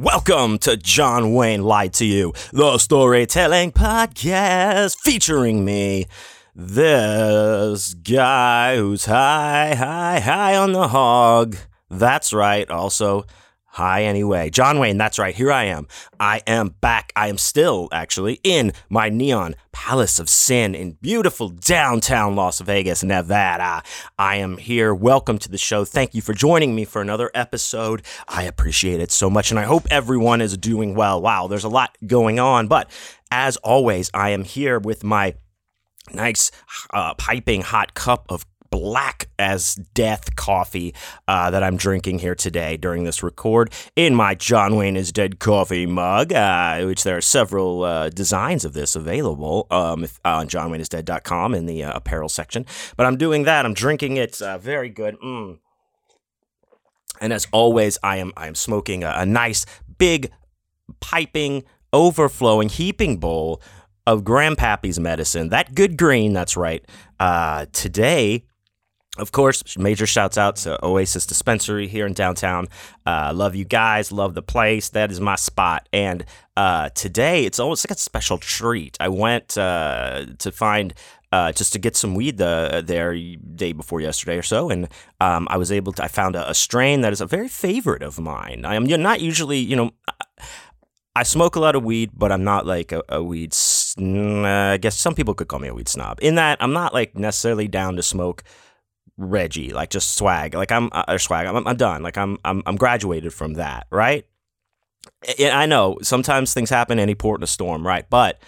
Welcome to John Wayne Lied to You, the storytelling podcast featuring me, this guy who's high on the hog. That's right, also high anyway. John Wayne, that's right, here I am. I am back. I am still, actually, in my neon palace of sin in beautiful downtown Las Vegas, Nevada. I am here. Welcome to the show. Thank you for joining me for another episode. I appreciate it so much, and I hope everyone is doing well. Wow, there's a lot going on, but as always, I am here with my nice, piping hot cup of black as death coffee that I'm drinking here today during this record in my John Wayne is Dead coffee mug, which there are several designs of this available on johnwayneisdead.com in the apparel section. But I'm doing that. I'm drinking it. Very good. And as always, I am smoking a nice big piping, overflowing, heaping bowl of Grandpappy's medicine. That good green. That's right. Today, of course, major shouts out to Oasis Dispensary here in downtown. Love you guys. Love the place. That is my spot. And today, it's almost like a special treat. I went to find just to get some weed there day before yesterday or so, and I found a strain that is a very favorite of mine. I am not usually, I smoke a lot of weed, but I'm not like a weed snob. I guess some people could call me a weed snob in that I'm not like necessarily down to smoke Reggie, like just swag, like I'm done. Like I'm graduated from that, right? And I know sometimes things happen any port in a storm, right? But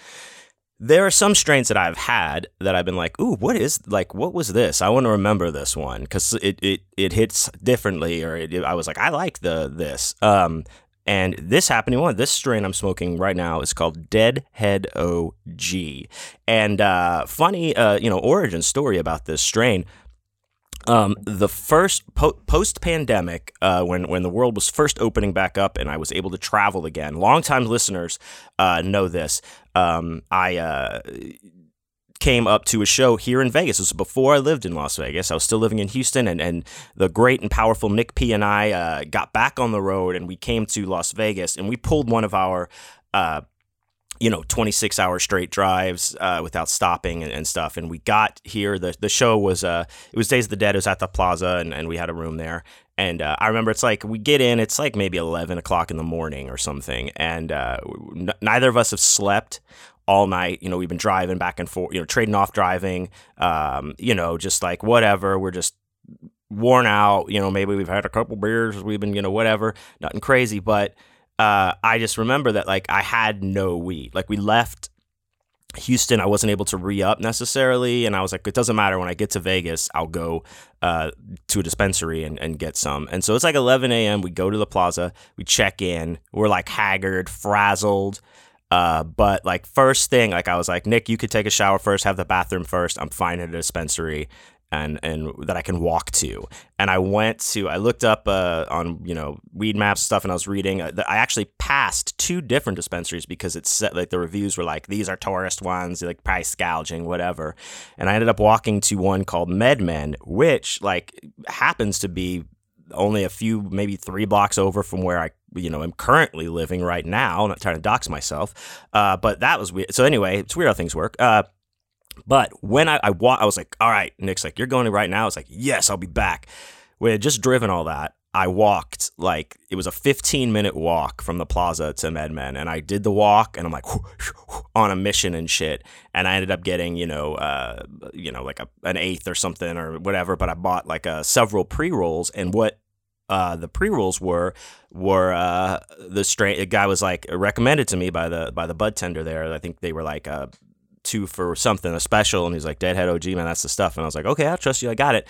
there are some strains that I've had that I've been like, ooh, what was this? I want to remember this one because it hits differently, or I was like, I like this. And this happened to one. This strain I'm smoking right now is called Deadhead OG. And funny, origin story about this strain. The first post-pandemic, when the world was first opening back up and I was able to travel again, longtime listeners know this. I came up to a show here in Vegas. This was before I lived in Las Vegas. I was still living in Houston, and the great and powerful Nick P and I got back on the road, and we came to Las Vegas, and we pulled one of our 26-hour straight drives without stopping and stuff. And we got here. The show was it was Days of the Dead. It was at the Plaza, and we had a room there. And I remember it's like we get in. It's like maybe 11 o'clock in the morning or something. And neither of us have slept all night. We've been driving back and forth, trading off driving, just like whatever. We're just worn out. Maybe we've had a couple beers. We've been, whatever, nothing crazy. But I just remember that, like, I had no weed. Like, we left Houston. I wasn't able to re-up necessarily. And I was like, it doesn't matter. When I get to Vegas, I'll go to a dispensary and get some. And so it's like 11 a.m. We go to the Plaza. We check in. We're, like, haggard, frazzled. But like first thing, like I was like, Nick, you could take a shower first, have the bathroom first. I'm fine at a dispensary and that I can walk to. And I looked up on Weed Maps stuff, and I was reading. I actually passed two different dispensaries because it said, like, the reviews were like, these are tourist ones, like price gouging, whatever. And I ended up walking to one called MedMen, which like happens to be only a few, maybe 3 blocks over from where I am currently living right now. I'm not trying to dox myself, but that was weird. So anyway, it's weird how things work. But when I was like, all right, Nick's like, you're going right now? I was like, yes, I'll be back. We had just driven all that. I walked, like, it was a 15-minute walk from the Plaza to MedMen, and I did the walk, and I'm like, on a mission and shit, and I ended up getting, like an eighth or something or whatever, but I bought, like, several pre-rolls, and what the pre-rolls were the strain. The guy was like recommended to me by the bud tender there. I think they were like 2 for something, a special, and he's like, Deadhead OG, man, that's the stuff. And I was like, okay, I trust you, I got it.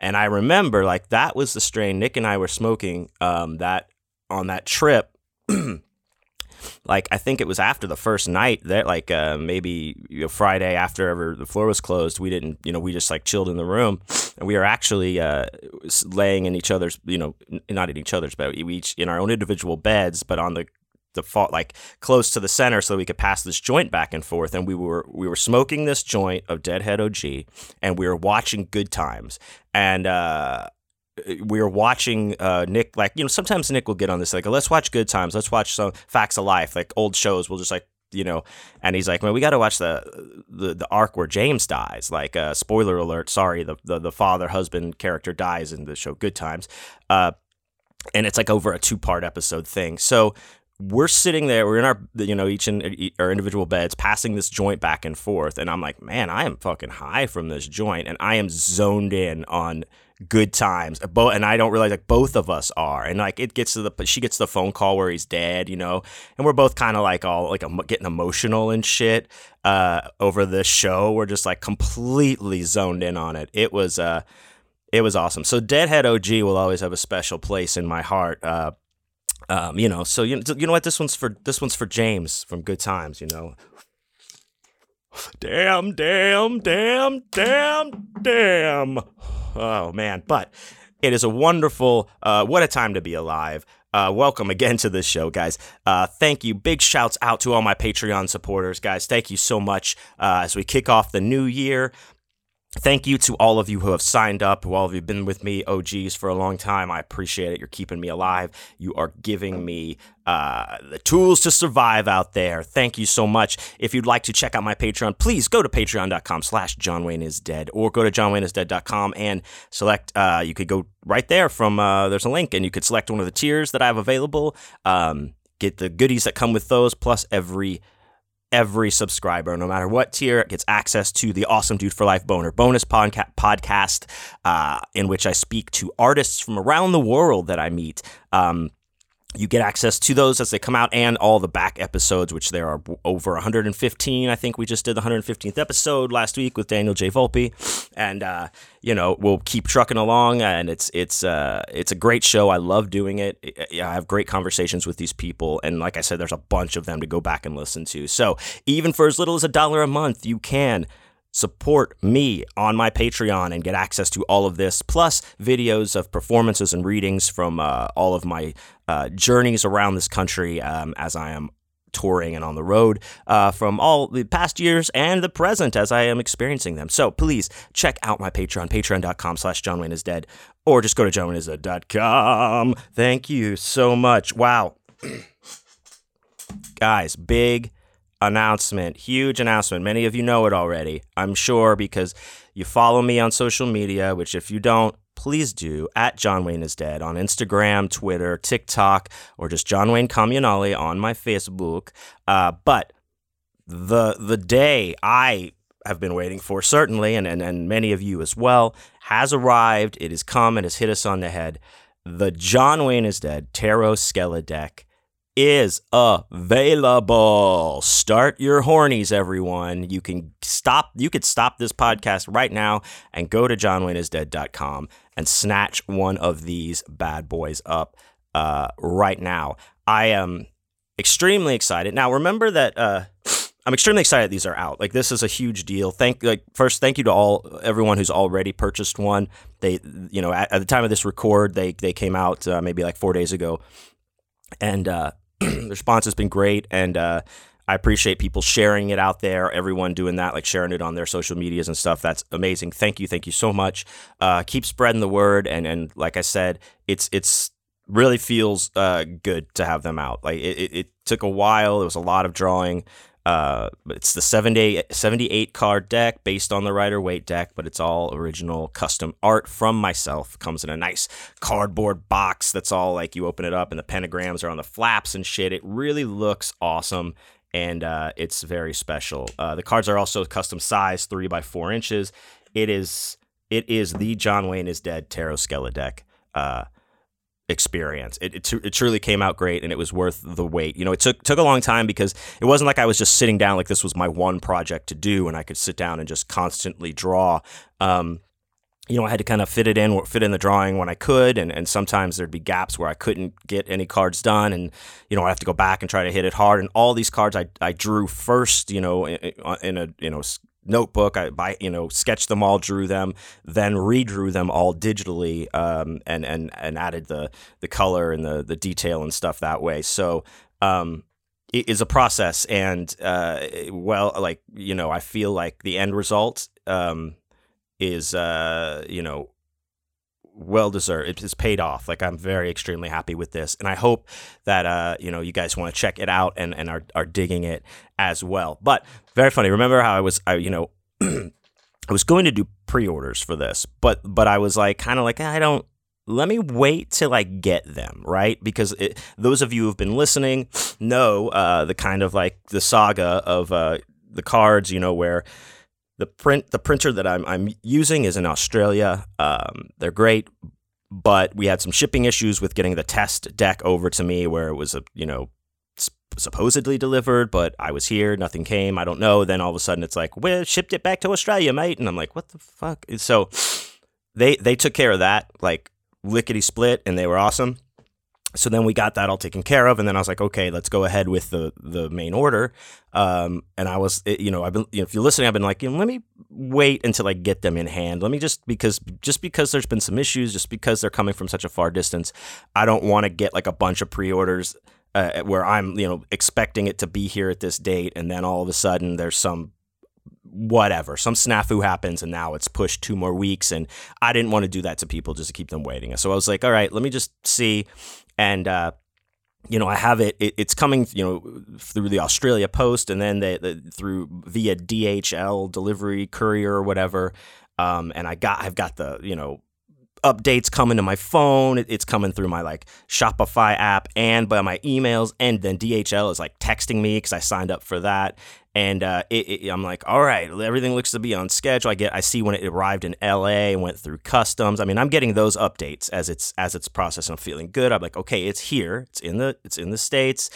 And I remember, like, that was the strain Nick and I were smoking that on that trip. Like, I think it was after the first night there, like maybe Friday after the floor was closed. We didn't, we just like chilled in the room, and we were actually laying in each other's, not in each other's, but we each in our own individual beds, but on the fault, like close to the center, so that we could pass this joint back and forth. And we were smoking this joint of Deadhead OG, and we were watching Good Times, and we were watching Nick, like, you know, sometimes Nick will get on this, like, let's watch Good Times, let's watch some Facts of Life, like old shows. We'll just like, you know, and he's like, man, we got to watch the arc where James dies. Like, spoiler alert, sorry, the father husband character dies in the show Good Times, and it's like over a 2-part episode thing. So we're sitting there, we're in our, you know, each in our individual beds, passing this joint back and forth, and I'm like, man, I am fucking high from this joint, and I am zoned in on Good Times, and I don't realize, like, both of us are, and like it gets to the, she gets the phone call where he's dead, you know, and we're both kind of like all like getting emotional and shit over this show. We're just like completely zoned in on it. It was awesome. So Deadhead OG will always have a special place in my heart. You know, so you know what, this one's for James from Good Times, you know. Damn. Oh, man. But it is a wonderful, what a time to be alive. Welcome again to this show, guys. Thank you. Big shouts out to all my Patreon supporters, guys. Thank you so much as we kick off the new year. Thank you to all of you who have signed up, to all of you who've been with me, OGs, for a long time. I appreciate it. You're keeping me alive. You are giving me the tools to survive out there. Thank you so much. If you'd like to check out my Patreon, please go to patreon.com/JohnWayneIsDead, or go to johnwayneisdead.com and select, you could go right there from, there's a link, and you could select one of the tiers that I have available, get the goodies that come with those, plus every subscriber, no matter what tier, gets access to the Awesome Dude for Life Boner bonus podcast, in which I speak to artists from around the world that I meet. You get access to those as they come out, and all the back episodes, which there are over 115. I think we just did the 115th episode last week with Daniel J. Volpe, and you know, we'll keep trucking along. And it's a great show. I love doing it. I have great conversations with these people, and like I said, there's a bunch of them to go back and listen to. So even for as little as $1 a month, you can support me on my Patreon and get access to all of this, plus videos of performances and readings from all of my journeys around this country as I am touring and on the road from all the past years and the present as I am experiencing them. So please check out my Patreon, patreon.com/JohnWayneIsDead, or just go to JohnWayneIsDead.com. Thank you so much. Wow. Guys, big announcement, huge announcement. Many of you know it already, I'm sure, because you follow me on social media, which if you don't, please do, at John Wayne is Dead on Instagram, Twitter, TikTok, or just John Wayne Communale on my Facebook. But the day I have been waiting for, certainly, and many of you as well, has arrived. It has come and has hit us on the head. The John Wayne is Dead Tarot Skeleton deck is available. Start your hornies, everyone. You could stop this podcast right now and go to johnwayneisdead.com and snatch one of these bad boys up right now. I am extremely excited. Now, remember that I'm extremely excited these are out. Like, this is a huge deal. Thank you to everyone who's already purchased one. They, you know, at the time of this record, they came out maybe like 4 days ago. And the response has been great, and I appreciate people sharing it out there, everyone doing that, like sharing it on their social medias and stuff. That's amazing. Thank you so much. Keep spreading the word, and like I said, it's really feels good to have them out. Like it took a while. It was a lot of drawing. It's the 78 card deck based on the Rider-Waite deck, but it's all original custom art from myself. Comes in a nice cardboard box that's all like, you open it up and the pentagrams are on the flaps and shit. It really looks awesome, and it's very special. The cards are also custom size, 3 by 4 inches. It is the John Wayne is Dead Tarot Skeleton deck experience. It truly came out great, and it was worth the wait. You know, it took a long time, because it wasn't like I was just sitting down, like this was my one project to do and I could sit down and just constantly draw. You know, I had to kind of fit in the drawing when I could, and sometimes there'd be gaps where I couldn't get any cards done, and, you know, I have to go back and try to hit it hard. And all these cards I drew first, you know, in a, you know, notebook. I sketched them all, drew them, then redrew them all digitally, and added the color and the detail and stuff that way. So it is a process, and well, like, you know, I feel like the end result is, you know, well deserved. It's paid off. Like, I'm very extremely happy with this, and I hope that you guys want to check it out and are digging it as well. But very funny. Remember how I I was going to do pre-orders for this, but I was like I don't. Let me wait till I get them, right? Because those of you who've been listening know the kind of like the saga of the cards, where the printer that I'm using is in Australia. They're great, but we had some shipping issues with getting the test deck over to me, where it was supposedly delivered, but I was here, nothing came. I don't know. Then all of a sudden, it's like, we shipped it back to Australia, mate, and I'm like, what the fuck? So they took care of that, like, lickety split, and they were awesome. So then we got that all taken care of, and then I was like, okay, let's go ahead with the main order. And I was, if you're listening, I've been like, let me wait until I get them in hand. Let me just because there's been some issues, just because they're coming from such a far distance, I don't want to get like a bunch of pre-orders where I'm expecting it to be here at this date, and then all of a sudden there's some snafu happens, and now it's pushed 2 more weeks, and I didn't want to do that to people just to keep them waiting. So I was like, all right, let me just see, and I have it's coming through the Australia Post, and then through via DHL delivery courier or whatever, and I've got the updates coming to my phone. It's coming through my like Shopify app and by my emails, and then DHL is like texting me because I signed up for that. And I'm like, all right, everything looks to be on schedule. I see when it arrived in LA and went through customs. I mean, I'm getting those updates as it's processed, and I'm feeling good. I'm like, okay, it's here. It's in the States.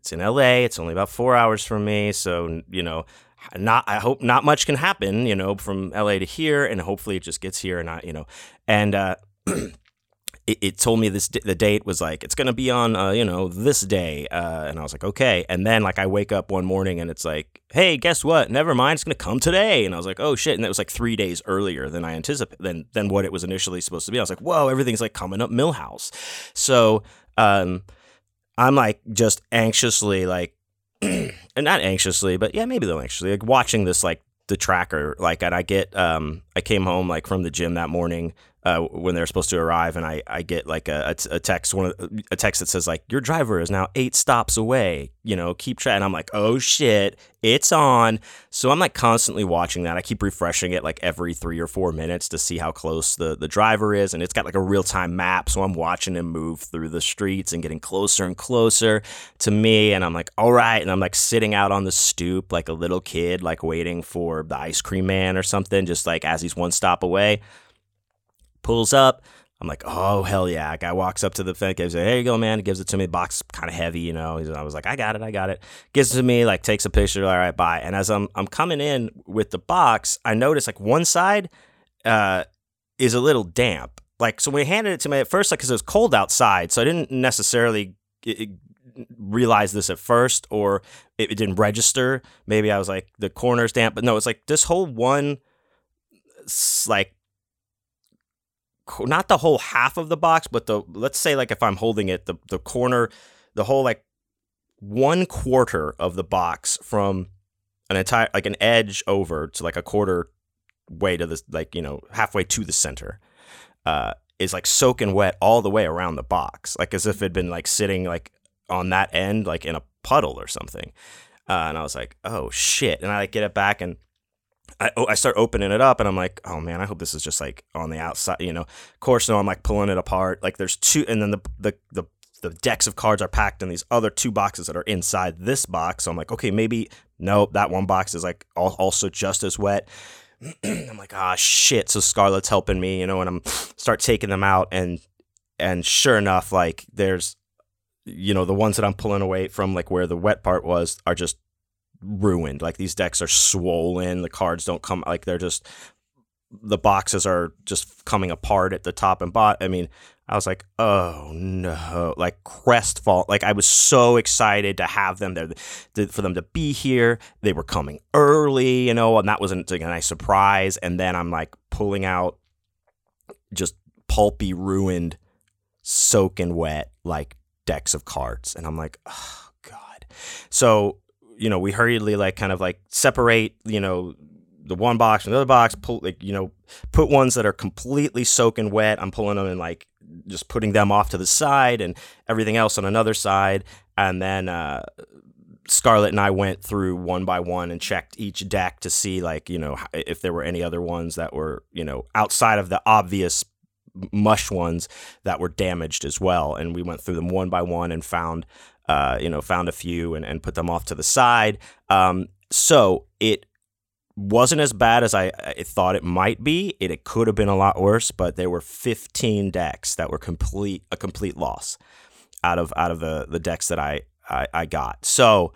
It's in LA. It's only about 4 hours from me. So, I hope not much can happen, from LA to here, and hopefully it just gets here and not. And it told me the date was like, it's going to be on, this day. And I was like, okay. And then like I wake up one morning and it's like, hey, guess what? Never mind. It's going to come today. And I was like, oh shit. And that was like 3 days earlier than I anticipated, than what it was initially supposed to be. I was like, whoa, everything's like coming up Millhouse. So, I'm like just anxiously like, and not anxiously, but yeah, maybe they'll anxiously like watching this, like the tracker, like, and I get, I came home like from the gym that morning, when they're supposed to arrive. And I get like a text, a text that says like, your driver is now 8 stops away, keep track. And I'm like, oh shit, it's on. So I'm like constantly watching that. I keep refreshing it like every 3 or 4 minutes to see how close the driver is. And it's got like a real time map. So I'm watching him move through the streets and getting closer and closer to me. And I'm like, all right. And I'm like sitting out on the stoop, like a little kid, like waiting for the ice cream man or something, just like as he's 1 stop away. Pulls up. I'm like, oh, hell yeah. Guy walks up to the fence, gives it, there you go, man. He gives it to me. The box kind of heavy, I was like, I got it. Gives it to me, like takes a picture. All right, bye. And as I'm coming in with the box, I notice like one side is a little damp. Like, so when he handed it to me at first, like, because it was cold outside, so I didn't necessarily realize this at first, or it didn't register. Maybe I was like, the corner's damp. But no, it's like this whole one, like, not the whole half of the box, but let's say like if I'm holding it, the corner, the whole like 1/4 of the box from an entire, like an edge over to like a quarter way to this, like, halfway to the center, is like soaking wet all the way around the box. Like as if it'd been like sitting like on that end, like in a puddle or something. And I was like, oh shit. And I like get it back, and I start opening it up, and I'm like, oh man, I hope this is just like on the outside, Of course, no, I'm like pulling it apart. Like there's two, and then the decks of cards are packed in these other 2 boxes that are inside this box. So I'm like, okay, maybe no, that one box is like also just as wet. I'm like, ah, shit. So Scarlett's helping me, and I'm start taking them out, and sure enough, like there's, the ones that I'm pulling away from, like where the wet part was, are just ruined. Like these decks are swollen, the cards don't come, like they're just, the boxes are just coming apart at the top and bottom. I mean, I was like, oh no, like crestfallen. Like I was so excited to have them there, for them to be here. They were coming early, and that was like a nice surprise. And then I'm like pulling out just pulpy, ruined, soaking wet, like decks of cards, and I'm like, oh god. So we hurriedly like kind of like separate, the one box and the other box, pull, like, you know, put ones that are completely soaking wet. I'm pulling them and like just putting them off to the side and everything else on another side. And then Scarlett and I went through one by one and checked each deck to see, like, you know, if there were any other ones that were, you know, outside of the obvious mush ones that were damaged as well. And we went through them one by one and found a few and put them off to the side. So it wasn't as bad as I thought it might be. It could have been a lot worse, but there were 15 decks that were a complete loss out of the decks that I got. So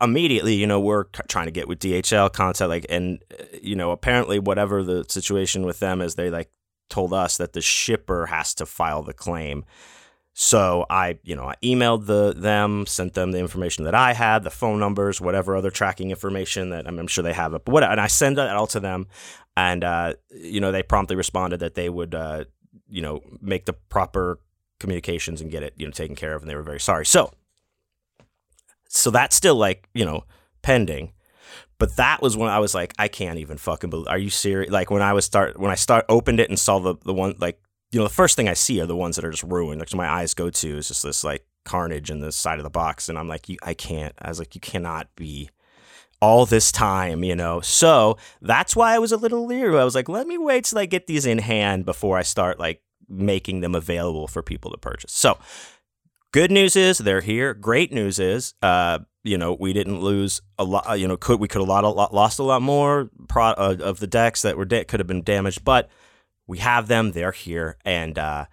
immediately, you know, we're trying to get with DHL contact, like, and you know, apparently whatever the situation with them is, they like told us that the shipper has to file the claim. So I emailed them, sent them the information that I had, the phone numbers, whatever other tracking information that I'm sure they have it, but whatever. And I send that all to them, and you know, they promptly responded that they would you know, make the proper communications and get it, you know, taken care of, and they were very sorry. So that's still, like, you know, pending. But that was when I was like, I can't even fucking believe. Are you serious? Like, when I opened it and saw the one, like, you know, the first thing I see are the ones that are just ruined. Like, my eyes go to is just this like carnage in the side of the box, and I'm like, I can't. I was like, you cannot be all this time, you know. So that's why I was a little leery. I was like, let me wait till I get these in hand before I start like making them available for people to purchase. So good news is they're here. Great news is, you know, we didn't lose a lot. You know, we could have lost a lot more of the decks that were could have been damaged, but we have them. They're here, and I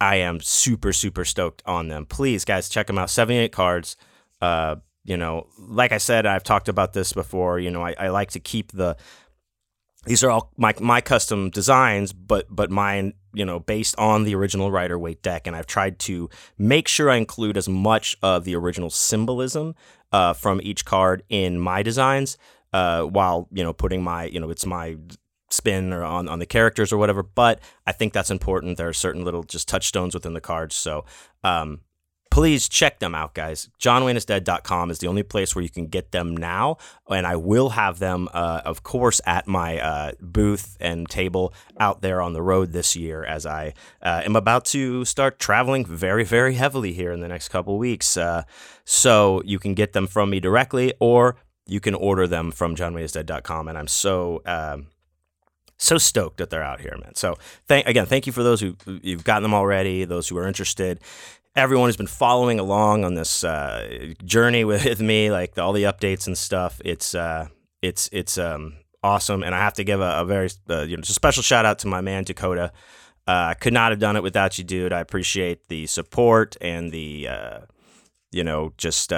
am super, super stoked on them. Please, guys, check them out. 78 cards. You know, like I said, I've talked about this before. You know, I like to keep these are all my custom designs, but mine, you know, based on the original Rider-Waite deck, and I've tried to make sure I include as much of the original symbolism from each card in my designs, while, you know, putting my, you know, it's my spin or on the characters or whatever, but I think that's important. There are certain little just touchstones within the cards, so please check them out, guys. JohnWayneIsDead.com is the only place where you can get them now, and I will have them, of course, at my booth and table out there on the road this year, as I am about to start traveling very, very heavily here in the next couple weeks. So you can get them from me directly, or you can order them from JohnWayneIsDead.com, and I'm so stoked that they're out here, man. So thank you for those who've gotten them already, those who are interested. Everyone who's been following along on this journey with me, like all the updates and stuff, it's awesome. And I have to give a very you know, just special shout out to my man Dakota. I could not have done it without you, dude. I appreciate the support and the you know, just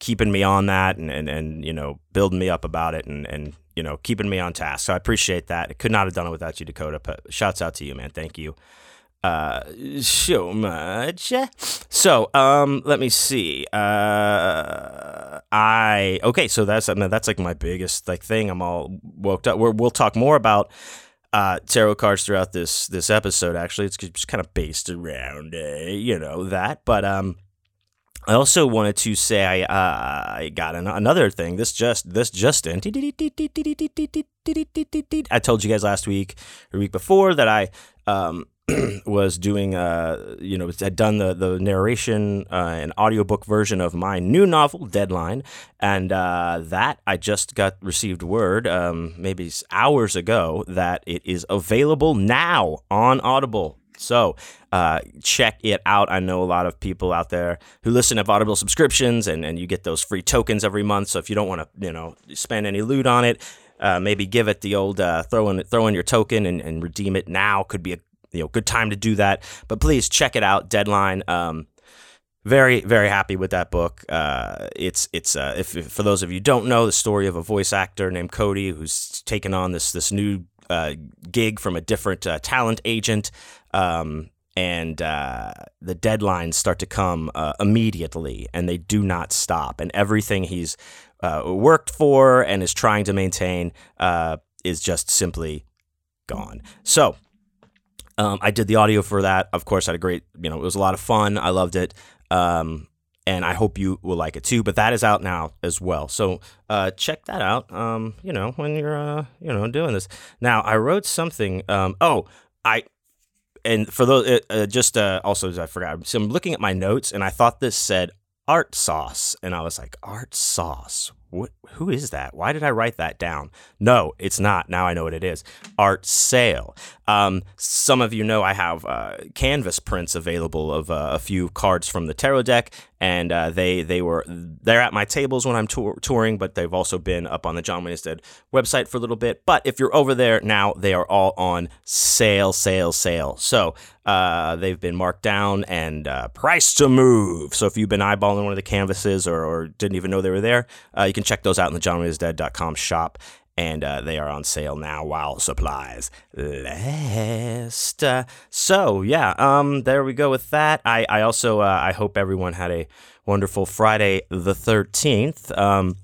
keeping me on that and you know, building me up about it and you know, keeping me on task. So I appreciate that. I could not have done it without you, Dakota. But shouts out to you, man. Thank you. So much. So, let me see. So that's like my biggest like thing. I'm all woke up. We'll talk more about tarot cards throughout this episode. Actually, it's just kind of based around you know, that. But I also wanted to say I got another thing. This just in. I told you guys last week or week before that I was doing, you know, had done the narration and audiobook version of my new novel, Deadline, and that I just received word maybe hours ago that it is available now on Audible. So check it out. I know a lot of people out there who listen have Audible subscriptions, and you get those free tokens every month. So if you don't want to, you know, spend any loot on it, maybe give it the old throw in your token and redeem it now. Could be a, you know, good time to do that. But please check it out. Deadline. Very, very happy with that book. It's if for those of you who don't know, the story of a voice actor named Cody who's taken on this new gig from a different talent agent, and the deadlines start to come immediately, and they do not stop. And everything he's worked for and is trying to maintain is just simply gone. So. I did the audio for that. Of course, I had a great, you know, it was a lot of fun. I loved it. and I hope you will like it too. But that is out now as well, so check that out. You know, when you're doing this. Now, I wrote something. And for those, also I forgot. So I'm looking at my notes, and I thought this said art sauce, and I was like, art sauce. What? Who is that? Why did I write that down? No, it's not. Now I know what it is. Art sale. Some of you know I have canvas prints available of a few cards from the tarot deck, and they're at my tables when I'm touring, but they've also been up on the John Wayne is Dead website for a little bit. But if you're over there now, they are all on sale. So they've been marked down and priced to move. So if you've been eyeballing one of the canvases or didn't even know they were there, you can check those out in the JohnWayneIsDead.com shop, and they are on sale now while supplies last. There we go with that. I also I hope everyone had a wonderful Friday the 13th.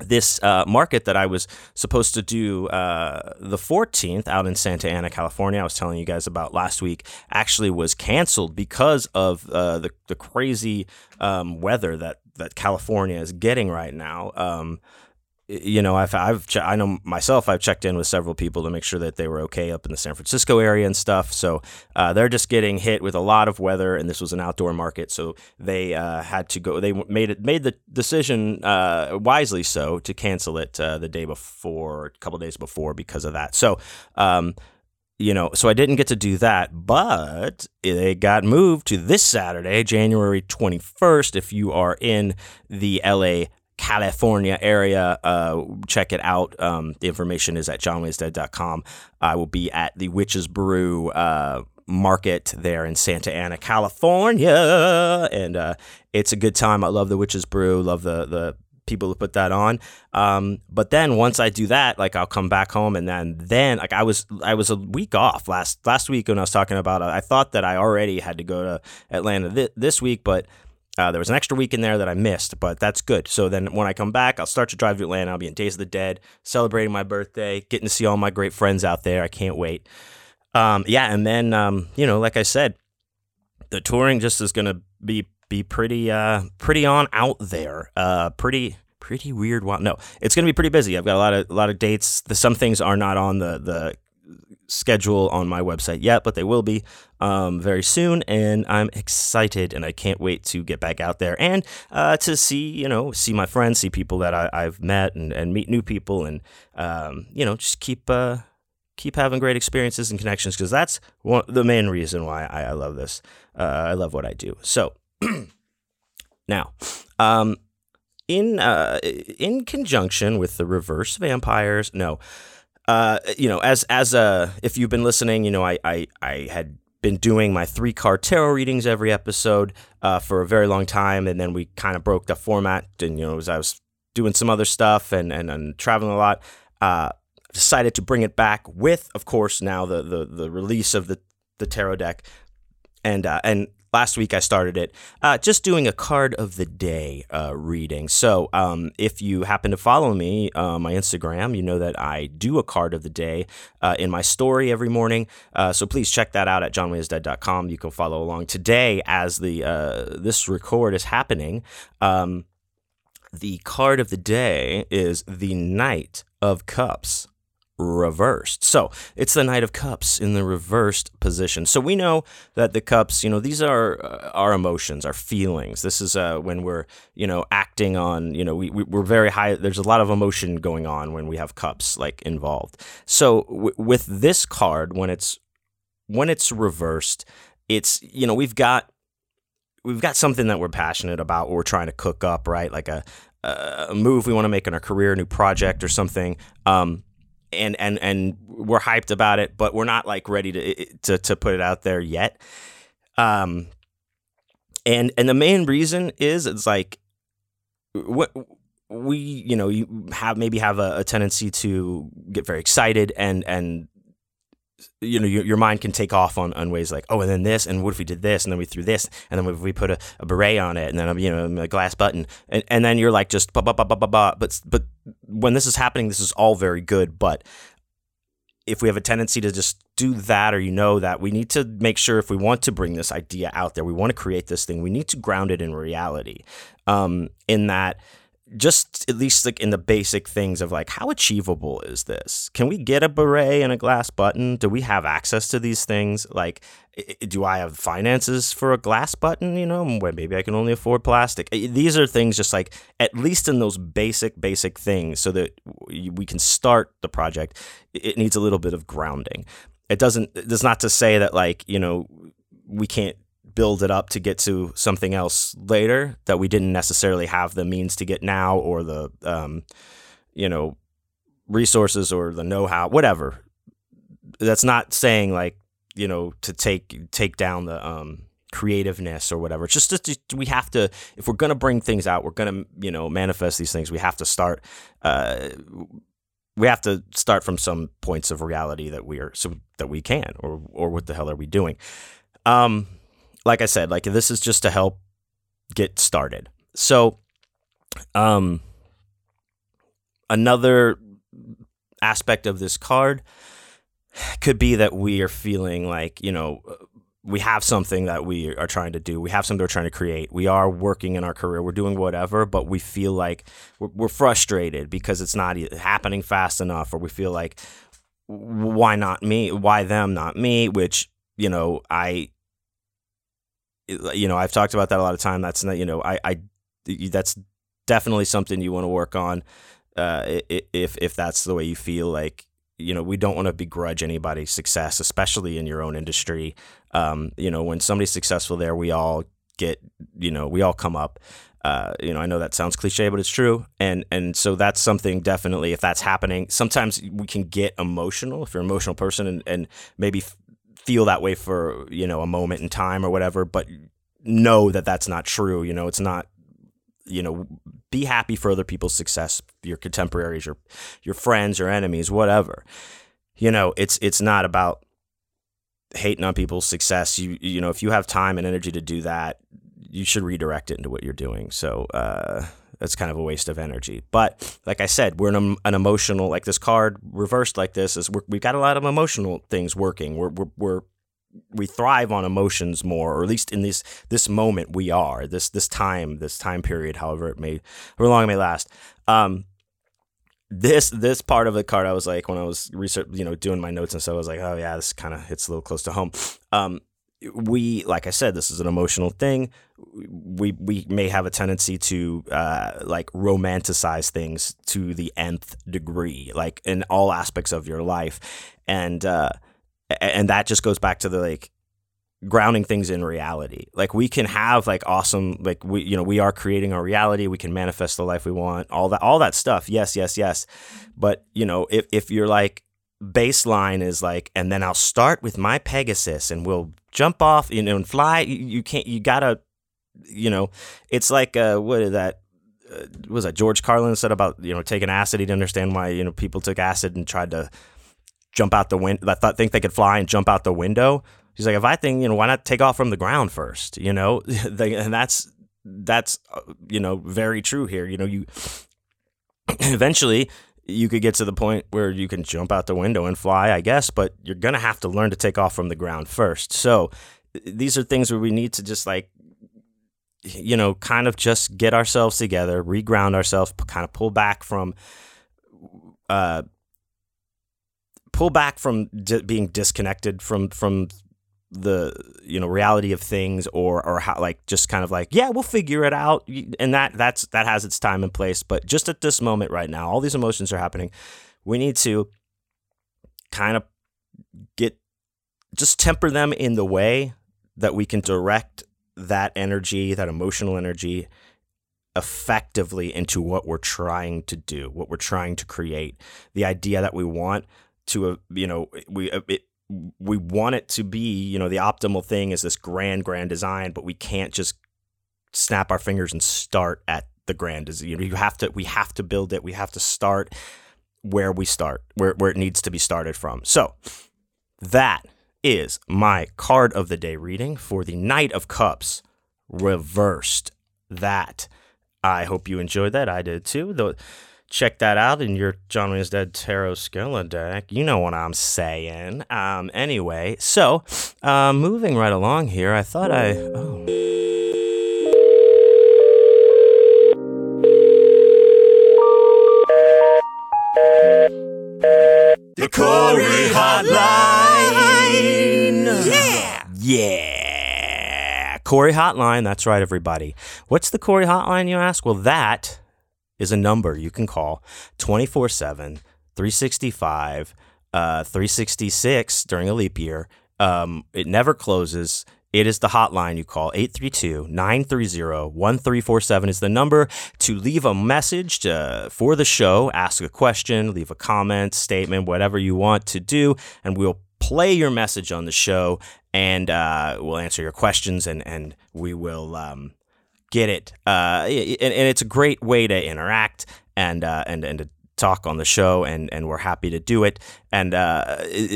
This market that I was supposed to do the 14th out in Santa Ana, California, I was telling you guys about last week, actually was canceled because of the crazy weather that California is getting right now. You know, I know myself, I've checked in with several people to make sure that they were okay up in the San Francisco area and stuff. So they're just getting hit with a lot of weather, and this was an outdoor market, so they had to go. They made the decision wisely so to cancel it the day before, a couple days before, because of that. So so I didn't get to do that, but it got moved to this Saturday, January 21st. If you are in the LA California area, check it out. The information is at johnwaynesdead.com. I will be at the Witch's Brew market there in Santa Ana, California, and it's a good time. I love the Witch's Brew, love the people who put that on. But then once I do that, like, I'll come back home, and then like I was a week off last week when I was talking about I thought that I already had to go to Atlanta this week, but there was an extra week in there that I missed, but that's good. So then when I come back, I'll start to drive to Atlanta. I'll be in Days of the Dead, celebrating my birthday, getting to see all my great friends out there. I can't wait. And then, like I said, the touring just is going to be pretty on out there. Pretty weird. No, it's going to be pretty busy. I've got a lot of dates. Some things are not on the schedule on my website yet, but they will be very soon, and I'm excited, and I can't wait to get back out there and to see my friends, see people that I've met, and meet new people, and just keep having great experiences and connections, because that's the main reason why I love this. I love what I do. So now, in conjunction with the reverse vampires, no. If you've been listening, I had been doing my 3-card tarot readings every episode for a very long time, and then we kind of broke the format, and I was doing some other stuff and traveling a lot. Decided to bring it back with, of course, now the release of the tarot deck, and last week I started it just doing a card of the day reading. So if you happen to follow me on my Instagram, you know that I do a card of the day in my story every morning. So please check that out at johnwaynesdead.com. You can follow along today as this record is happening. The card of the day is the Knight of Cups reversed. So it's the Knight of Cups in the reversed position. So we know that the cups, these are our emotions, our feelings. This is when we're, acting on, we're very high. There's a lot of emotion going on when we have cups like involved. So with this card, when it's reversed, it's, we've got something that we're passionate about, or we're trying to cook up, right? Like a move we want to make in our career, a new project or something. And we're hyped about it, but we're not like ready to put it out there yet. And the main reason is it's like you have a tendency to get very excited, and your mind can take off on ways like, oh, and then this, and what if we did this, and then we threw this, and then we put a beret on it, and then a glass button, and then you're like just blah blah blah blah blah blah. But when this is happening, this is all very good. But if we have a tendency to just do that, or you know that we need to make sure if we want to bring this idea out there, we want to create this thing, we need to ground it in reality, in that just at least like in the basic things of like, how achievable is this? Can we get a beret and a glass button? Do we have access to these things? Like, do I have finances for a glass button? You know, maybe I can only afford plastic. These are things just like at least in those basic things so that we can start the project. It needs a little bit of grounding. That's not to say that like, you know, we can't build it up to get to something else later that we didn't necessarily have the means to get now, or the, you know, resources or the know-how, whatever. That's not saying like, you know, to take down the creativeness or whatever. It's just we have to, if we're going to bring things out, we're going to, you know, manifest these things. We have to start, from some points of reality that we can, or what the hell are we doing? Like I said, like this is just to help get started. So, another aspect of this card could be that we are feeling like, you know, we have something that we are trying to do. We have something we're trying to create. We are working in our career. We're doing whatever, but we feel like we're frustrated because it's not happening fast enough, or we feel like, why not me? Why them, not me? Which, you know, I've talked about that a lot of time. That's not, you know, that's definitely something you want to work on. If that's the way you feel, like, you know, we don't want to begrudge anybody's success, especially in your own industry. You know, when somebody's successful there, we all get, you know, we all come up. You know, I know that sounds cliche, but it's true. And so that's something definitely, if that's happening, sometimes we can get emotional if you're an emotional person and maybe feel that way for, you know, a moment in time or whatever, but know that that's not true. You know, it's not, you know, be happy for other people's success, your contemporaries, your friends, your enemies, whatever. You know, it's not about hating on people's success. You know, if you have time and energy to do that, you should redirect it into what you're doing. So, that's kind of a waste of energy. But like I said, we're in an emotional, like this card reversed like this is we've got a lot of emotional things working. We thrive on emotions more, or at least in this moment we are, this time period, however it may, however long it may last. This part of the card, I was like, when I was research, you know, doing my notes and stuff, I was like, oh yeah, this kind of hits a little close to home. We, like I said, this is an emotional thing. We may have a tendency to like romanticize things to the nth degree, like in all aspects of your life, and that just goes back to the like grounding things in reality. Like we can have like awesome, like we, you know, we are creating our reality. We can manifest the life we want. All that stuff. Yes. But you know, if you're like, baseline is like, and then I'll start with my Pegasus and we'll jump off, you know, and fly. You can't, you gotta, you know, it's like, was that George Carlin said about, you know, taking acid? He didn't understand why, you know, people took acid and tried to jump out the window. I think they could fly and jump out the window. He's like, if I think, you know, why not take off from the ground first, you know? And that's, you know, very true here. You know, you eventually, you could get to the point where you can jump out the window and fly, I guess, but you're going to have to learn to take off from the ground first. So these are things where we need to just like, you know, kind of just get ourselves together, reground ourselves, kind of pull back from being disconnected from the, you know, reality of things, or how, like, just kind of like, yeah, we'll figure it out. And that has its time and place, but just at this moment right now, all these emotions are happening. We need to kind of just temper them in the way that we can direct that energy, that emotional energy, effectively into what we're trying to do, what we're trying to create, the idea that we want to, you know, we want it to be, you know, the optimal thing is this grand design, but we can't just snap our fingers and start at the grand design. You know, we have to build it. We have to start where it needs to be started from. So that is my card of the day reading for the Knight of Cups reversed. I hope you enjoyed that. I did too. check that out in your John Wayne is Dead Tarot Skeleton deck. You know what I'm saying. Anyway, so moving right along here, I thought I... The Corey Hotline! Yeah! Yeah! Corey Hotline, that's right, everybody. What's the Corey Hotline, you ask? Well, that... is a number you can call 24/7, 365, 366 during a leap year. It never closes. It is the hotline you call. 832-930-1347 is the number to leave a message for the show, ask a question, leave a comment, statement, whatever you want to do, and we'll play your message on the show, and we'll answer your questions, and we will... get it, and it's a great way to interact and to talk on the show, and we're happy to do it. And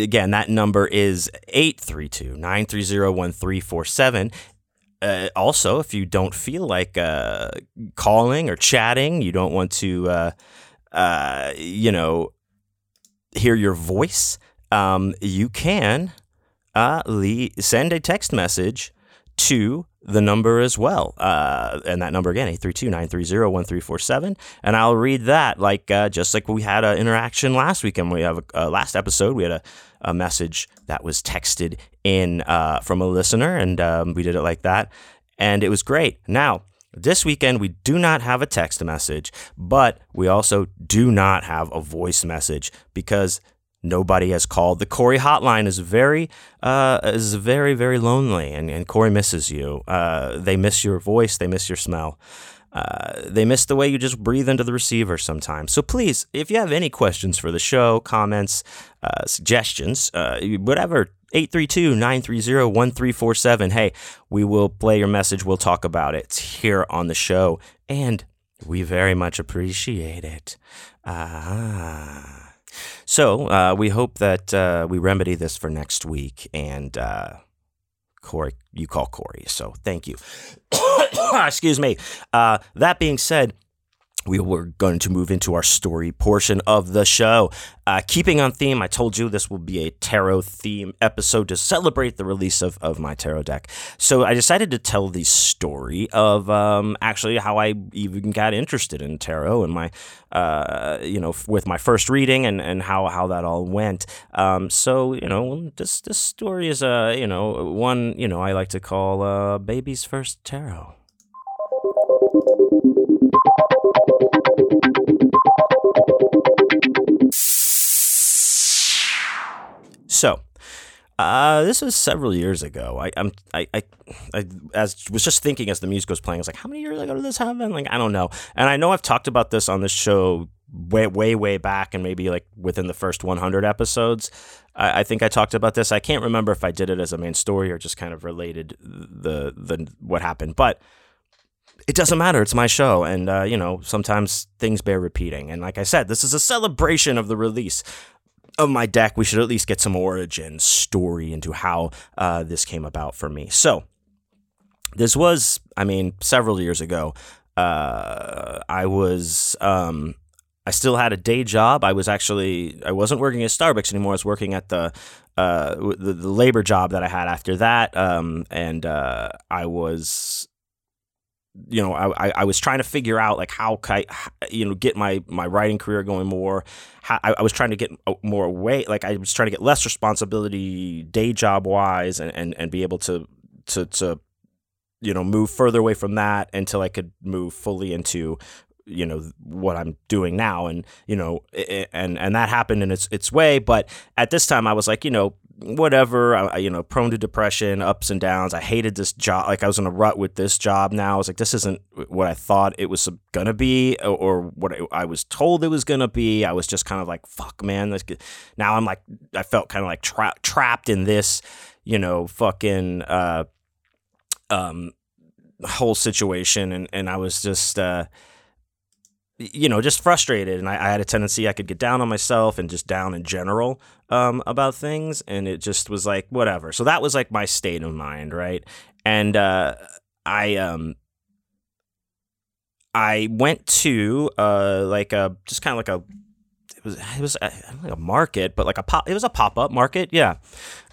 again, that number is 832-930-1347. Also, if you don't feel like calling or chatting, you don't want to, hear your voice, you can send a text message to the number as well. And that number again, 832-930-1347. And I'll read that just like we had an interaction last week. And we have last episode, we had a message that was texted in from a listener, and we did it like that. And it was great. Now, this weekend, we do not have a text message, but we also do not have a voice message because nobody has called. The Corey Hotline is very, very lonely, and Corey misses you. They miss your voice. They miss your smell. They miss the way you just breathe into the receiver sometimes. So please, if you have any questions for the show, comments, suggestions, whatever, 832-930-1347. Hey, we will play your message. We'll talk about it here on the show, and we very much appreciate it. So we hope that we remedy this for next week, and Corey, you call Corey, so thank you. Excuse me. That being said, we were going to move into our story portion of the show. Keeping on theme, I told you this will be a tarot theme episode to celebrate the release of my tarot deck. So I decided to tell the story of actually how I even got interested in tarot and my, with my first reading and how that all went. This story is one I like to call baby's first tarot. So, this was several years ago. I was just thinking as the music was playing, I was like, how many years ago did this happen? Like, I don't know. And I know I've talked about this on this show way back, and maybe like within the first 100 episodes, I think I talked about this. I can't remember if I did it as a main story or just kind of related the what happened, but it doesn't matter. It's my show, and sometimes things bear repeating. And like I said, this is a celebration of the release of my deck. We should at least get some origin story into how this came about for me. So this was, several years ago. I still had a day job. I wasn't working at Starbucks anymore. I was working at the labor job that I had after that. I was... I was trying to figure out like how get my writing career going more. I was trying to get more away. Like I was trying to get less responsibility day job wise and be able to move further away from that until I could move fully into what I'm doing now. And and that happened in its way. But at this time I was like, whatever, prone to depression, ups and downs. I hated this job. Like I was in a rut with this job now. I was like, this isn't what I thought it was going to be or what I was told it was going to be. I was just kind of like, fuck, man. Now I'm like, I felt kind of like trapped in this, fucking whole situation. And I was just... just frustrated, and I had a tendency I could get down on myself and just down in general about things, and it just was like whatever. So that was like my state of mind, right? And I I went to it was a pop-up market. Yeah.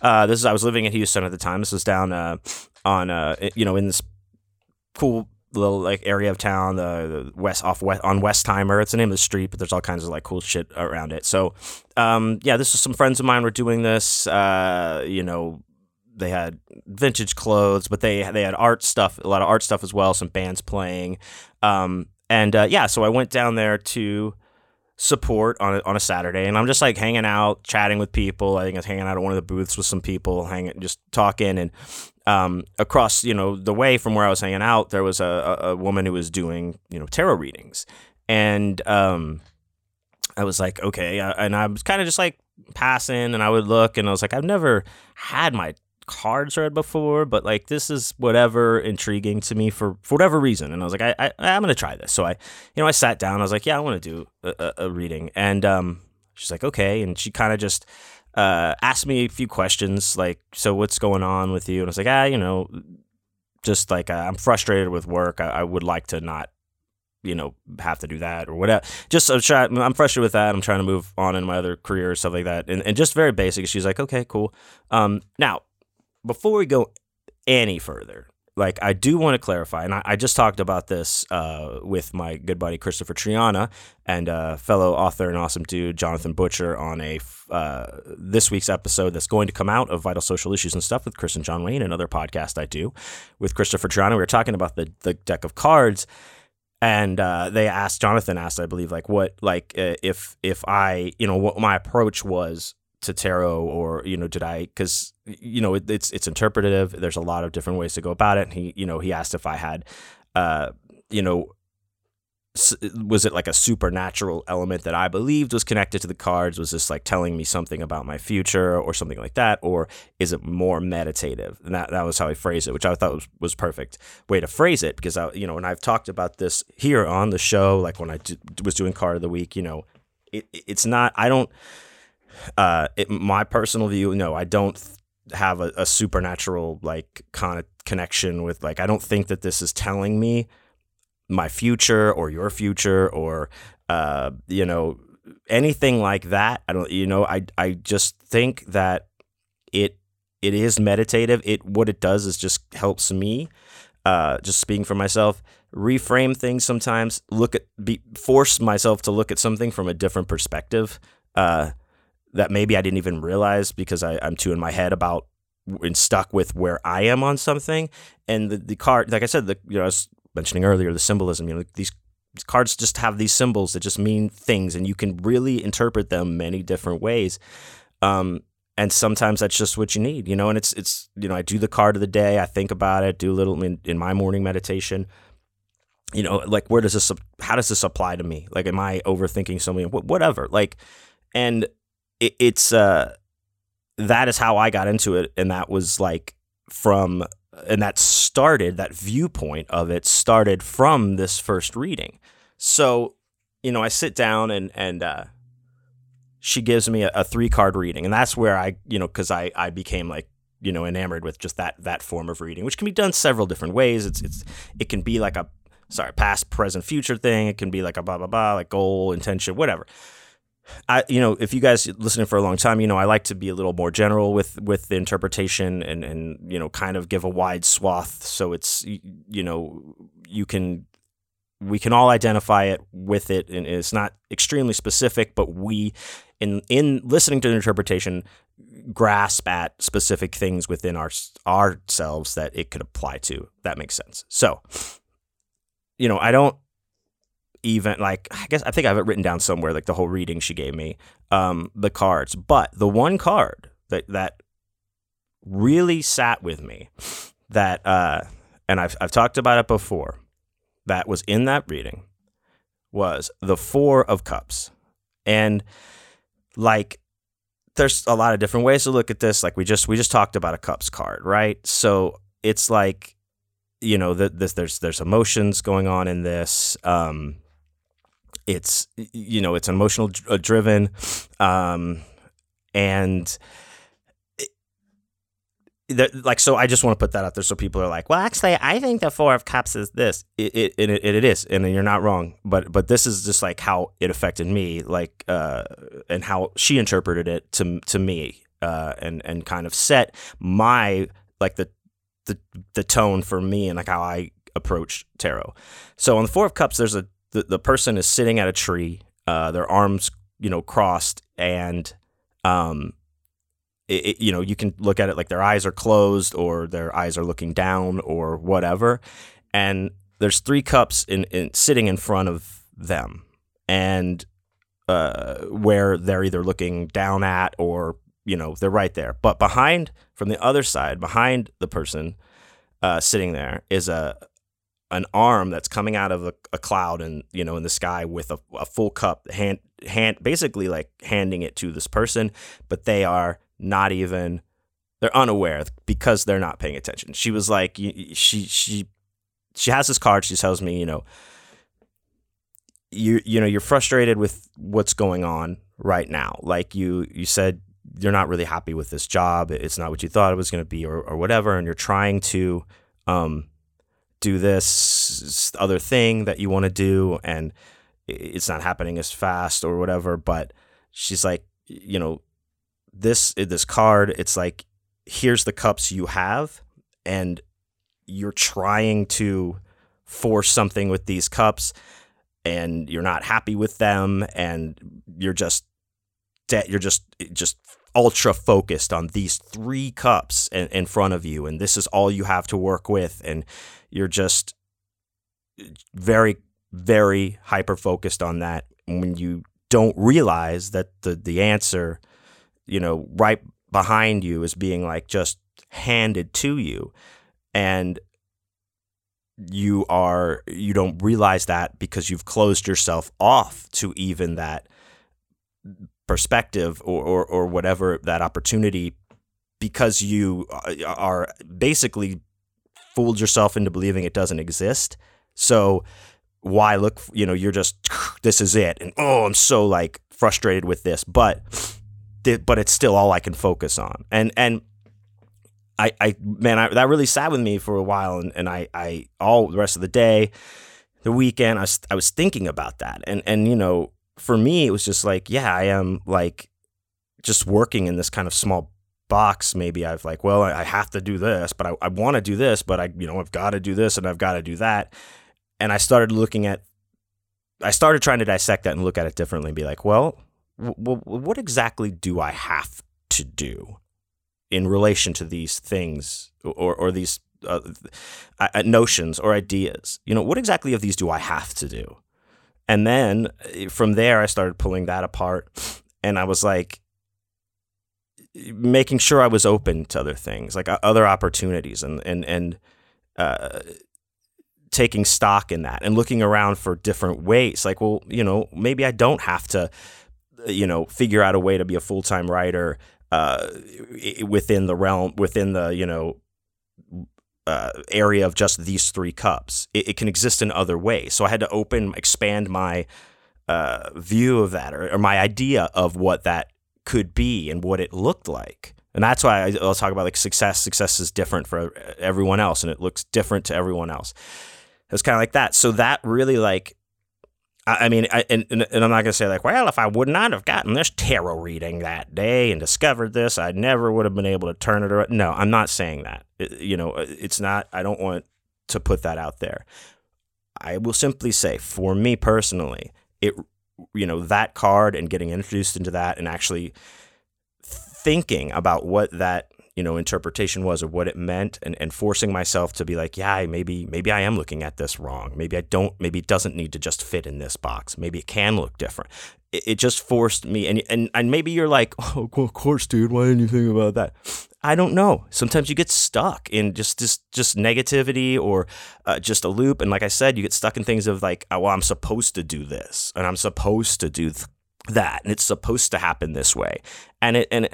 I was living in Houston at the time. This was down in this cool little area of town, on Westheimer. It's the name of the street, but there's all kinds of cool shit around it. So, this was some friends of mine were doing this, they had vintage clothes, but they had art stuff, a lot of art stuff as well, some bands playing. So I went down there to support on a Saturday, and I'm just hanging out, chatting with people. I think I was hanging out at one of the booths with some people, just talking. And across the way from where I was hanging out, there was a woman who was doing tarot readings, and I was like, okay, and I was kind of just passing, and I would look, and I was like, I've never had my cards read before, but this is whatever intriguing to me for whatever reason. And I was like, I'm gonna try this. So I I sat down. I was like, yeah, I want to do a reading. And she's like, okay. And she kind of just asked me a few questions, so what's going on with you? And I was like, I'm frustrated with work. I would like to not have to do that or whatever. I'm frustrated with that. I'm trying to move on in my other career or stuff like that. And just very basic. She's like, okay, cool. Now, before we go any further, I do want to clarify, and I just talked about this with my good buddy Christopher Triana and fellow author and awesome dude Jonathan Butcher on this week's episode that's going to come out of Vital Social Issues and Stuff with Chris and John Wayne, another podcast I do with Christopher Triana. We were talking about the deck of cards. And they asked, Jonathan asked, I believe, if I, what my approach was to tarot, or, did I, because, it's interpretative. There's a lot of different ways to go about it. And he asked if I had, was it a supernatural element that I believed was connected to the cards? Was this telling me something about my future or something like that? Or is it more meditative? And that was how he phrased it, which I thought was perfect way to phrase it, because and I've talked about this here on the show, when I was doing Card of the Week, it's not, I don't, my personal view, no, I don't have a supernatural, kind of connection with, I don't think that this is telling me my future or your future or anything like that. I don't I just think that it is meditative. What it does is just helps me, just speaking for myself, reframe things sometimes, force myself to look at something from a different perspective that maybe I didn't even realize, because I'm too in my head about and stuck with where I am on something. And the card, like I said, I was mentioning earlier, the symbolism, these cards just have these symbols that just mean things, and you can really interpret them many different ways. And sometimes that's just what you need, and it's, I do the card of the day. I think about it, do a little in my morning meditation, how does this apply to me? Am I overthinking something? Whatever. And it's that is how I got into it. And that was and that viewpoint of it started from this first reading. So, I sit down and she gives me a 3-card reading. And that's where I, cause I became enamored with just that form of reading, which can be done several different ways. It can be a past, present, future thing. It can be a blah, blah, blah, goal, intention, whatever. If you guys listening for a long time, I like to be a little more general with the interpretation and kind of give a wide swath. So it's, we can all identify it with it. And it's not extremely specific, but we in listening to the interpretation grasp at specific things within ourselves that it could apply to. That makes sense. So, I don't even I think I have it written down somewhere, the whole reading she gave me, the cards. But the one card that really sat with me, that and I've talked about it before, that was in that reading, was the 4 of Cups. And there's a lot of different ways to look at this. We just talked about a cups card, right? So it's there's emotions going on in this. It's, it's emotional driven. And like, so I just want to put that out there so people are like, well, actually, I think the Four of Cups is this. It is, and you're not wrong. But this is just like how it affected me, like, and how she interpreted it to me, and kind of set my, like, the tone for me and like how I approach tarot. So on the Four of Cups, there's the person is sitting at a tree, their arms, crossed, and you can look at it like their eyes are closed or their eyes are looking down or whatever. And there's three cups in sitting in front of them, and where they're either looking down at or, they're right there. But behind, from the other side, behind the person sitting there is an arm that's coming out of a cloud and, in the sky with a full cup, hand, basically like handing it to this person, but they are not even, they're unaware because they're not paying attention. She was like, she has this card. She tells me, you're frustrated with what's going on right now. Like you said, you're not really happy with this job. It's not what you thought it was going to be or whatever. And you're trying to, do this other thing that you want to do, and it's not happening as fast or whatever. But she's like, this card, it's like, here's the cups you have, and you're trying to force something with these cups, and you're not happy with them, and you're just ultra focused on these three cups in front of you, and this is all you have to work with, and you're just very, very hyper focused on that, when you don't realize that the answer, right behind you is being like just handed to you, and you don't realize that because you've closed yourself off to even that perspective or whatever, that opportunity, because you are basically fooled yourself into believing it doesn't exist. So why look, you're just, this is it. And I'm so like frustrated with this, but it's still all I can focus on. And I that really sat with me for a while. And I all the rest of the day, the weekend, I was thinking about that. And for me, it was just like, yeah, I am like just working in this kind of small box. Maybe I've like, well, I have to do this, but I want to do this, but I've got to do this and I've got to do that. And I started trying to dissect that and look at it differently and be like, well, what exactly do I have to do in relation to these things or these notions or ideas? What exactly of these do I have to do? And then from there, I started pulling that apart, and I was like making sure I was open to other things, like other opportunities, and taking stock in that and looking around for different ways. Like, well, maybe I don't have to, figure out a way to be a full-time writer within the realm, within the, area of just these three cups. It can exist in other ways. So I had to expand my view of that or my idea of what that could be and what it looked like. And that's why I'll talk about like success. Success is different for everyone else, and it looks different to everyone else. It was kind of like that. So that really like, I mean, I'm not going to say like, well, if I would not have gotten this tarot reading that day and discovered this, I never would have been able to turn it around. No, I'm not saying that. It's not, I don't want to put that out there. I will simply say, for me personally, that card and getting introduced into that and actually thinking about what that, interpretation was of what it meant and forcing myself to be like, yeah, maybe I am looking at this wrong. Maybe it doesn't need to just fit in this box. Maybe it can look different. It just forced me. And maybe you're like, oh, well, of course, dude, why didn't you think about that? I don't know. Sometimes you get stuck in just negativity or just a loop. And like I said, you get stuck in things of like, oh, well, I'm supposed to do this and I'm supposed to do that. And it's supposed to happen this way. And it, and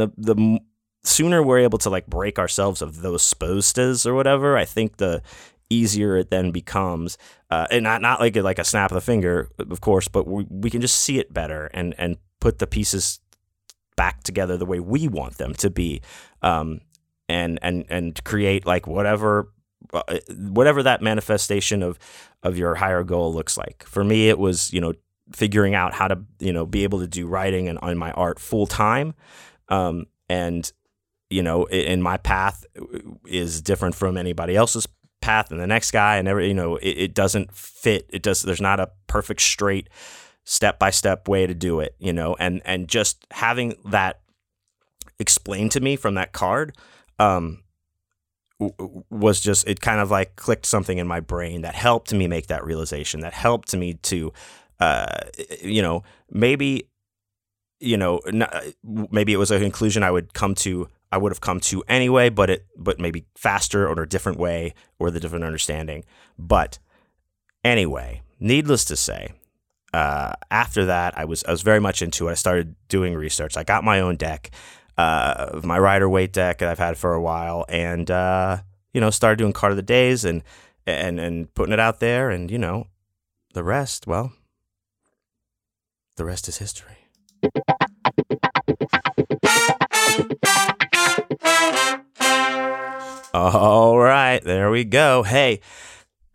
the sooner we're able to like break ourselves of those spostas or whatever, I think the easier it then becomes, and not like a snap of the finger, of course, but we can just see it better and put the pieces back together the way we want them to be, and create like whatever that manifestation of your higher goal looks like. For me, it was, figuring out how to, be able to do writing and on my art full time. And my path is different from anybody else's path and the next guy, and it doesn't fit. There's not a perfect straight step-by-step way to do it, and just having that explained to me from that card, was just, it kind of like clicked something in my brain that helped me make that realization, that helped me to, maybe it was a conclusion I would have come to anyway, but maybe faster or a different way or the different understanding. But anyway, needless to say, after that, I was very much into it. I started doing research. I got my own deck, my Rider-Waite deck that I've had for a while, and started doing card of the days and putting it out there, and the rest. Well, the rest is history. All right, there we go. Hey,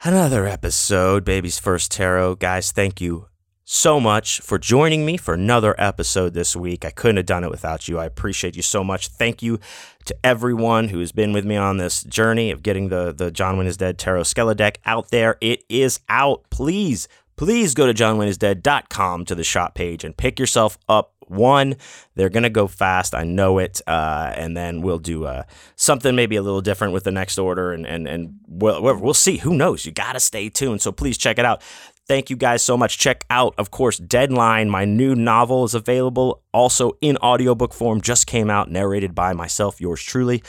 another episode, Baby's First Tarot, guys. Thank you so much for joining me for another episode this week. I couldn't have done it without you. I appreciate you so much. Thank you to everyone who has been with me on this journey of getting the John Wayne is Dead Tarot Skeleton deck out there. It is out. Please go to johnwayneisdead.com to the shop page and pick yourself up one. They're going to go fast. I know it. And then we'll do something maybe a little different with the next order. And we'll see. Who knows? You got to stay tuned. So please check it out. Thank you guys so much. Check out, of course, Deadline. My new novel is available also in audiobook form. Just came out, narrated by myself, yours truly.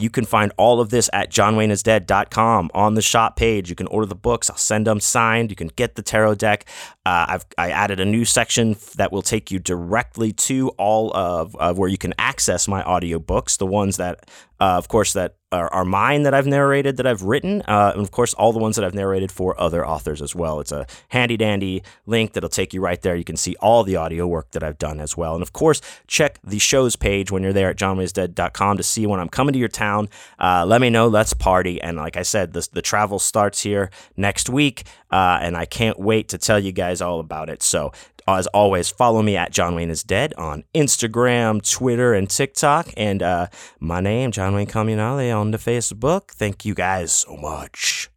You can find all of this at johnwayneisdead.com on the shop page. You can order the books. I'll send them signed. You can get the tarot deck. I added a new section that will take you directly to all of where you can access my audiobooks, the ones that, of course, that are mine, that I've narrated, that I've written, and of course, all the ones that I've narrated for other authors as well. It's a handy-dandy link that'll take you right there. You can see all the audio work that I've done as well. And of course, check the shows page when you're there at johnwayneisdead.com to see when I'm coming to your town. Let me know. Let's party. And like I said, the travel starts here next week, and I can't wait to tell you guys all about it. So as always, follow me at John Wayne is Dead on Instagram, Twitter, and TikTok. And my name, John Wayne Communale, on the Facebook. Thank you guys so much.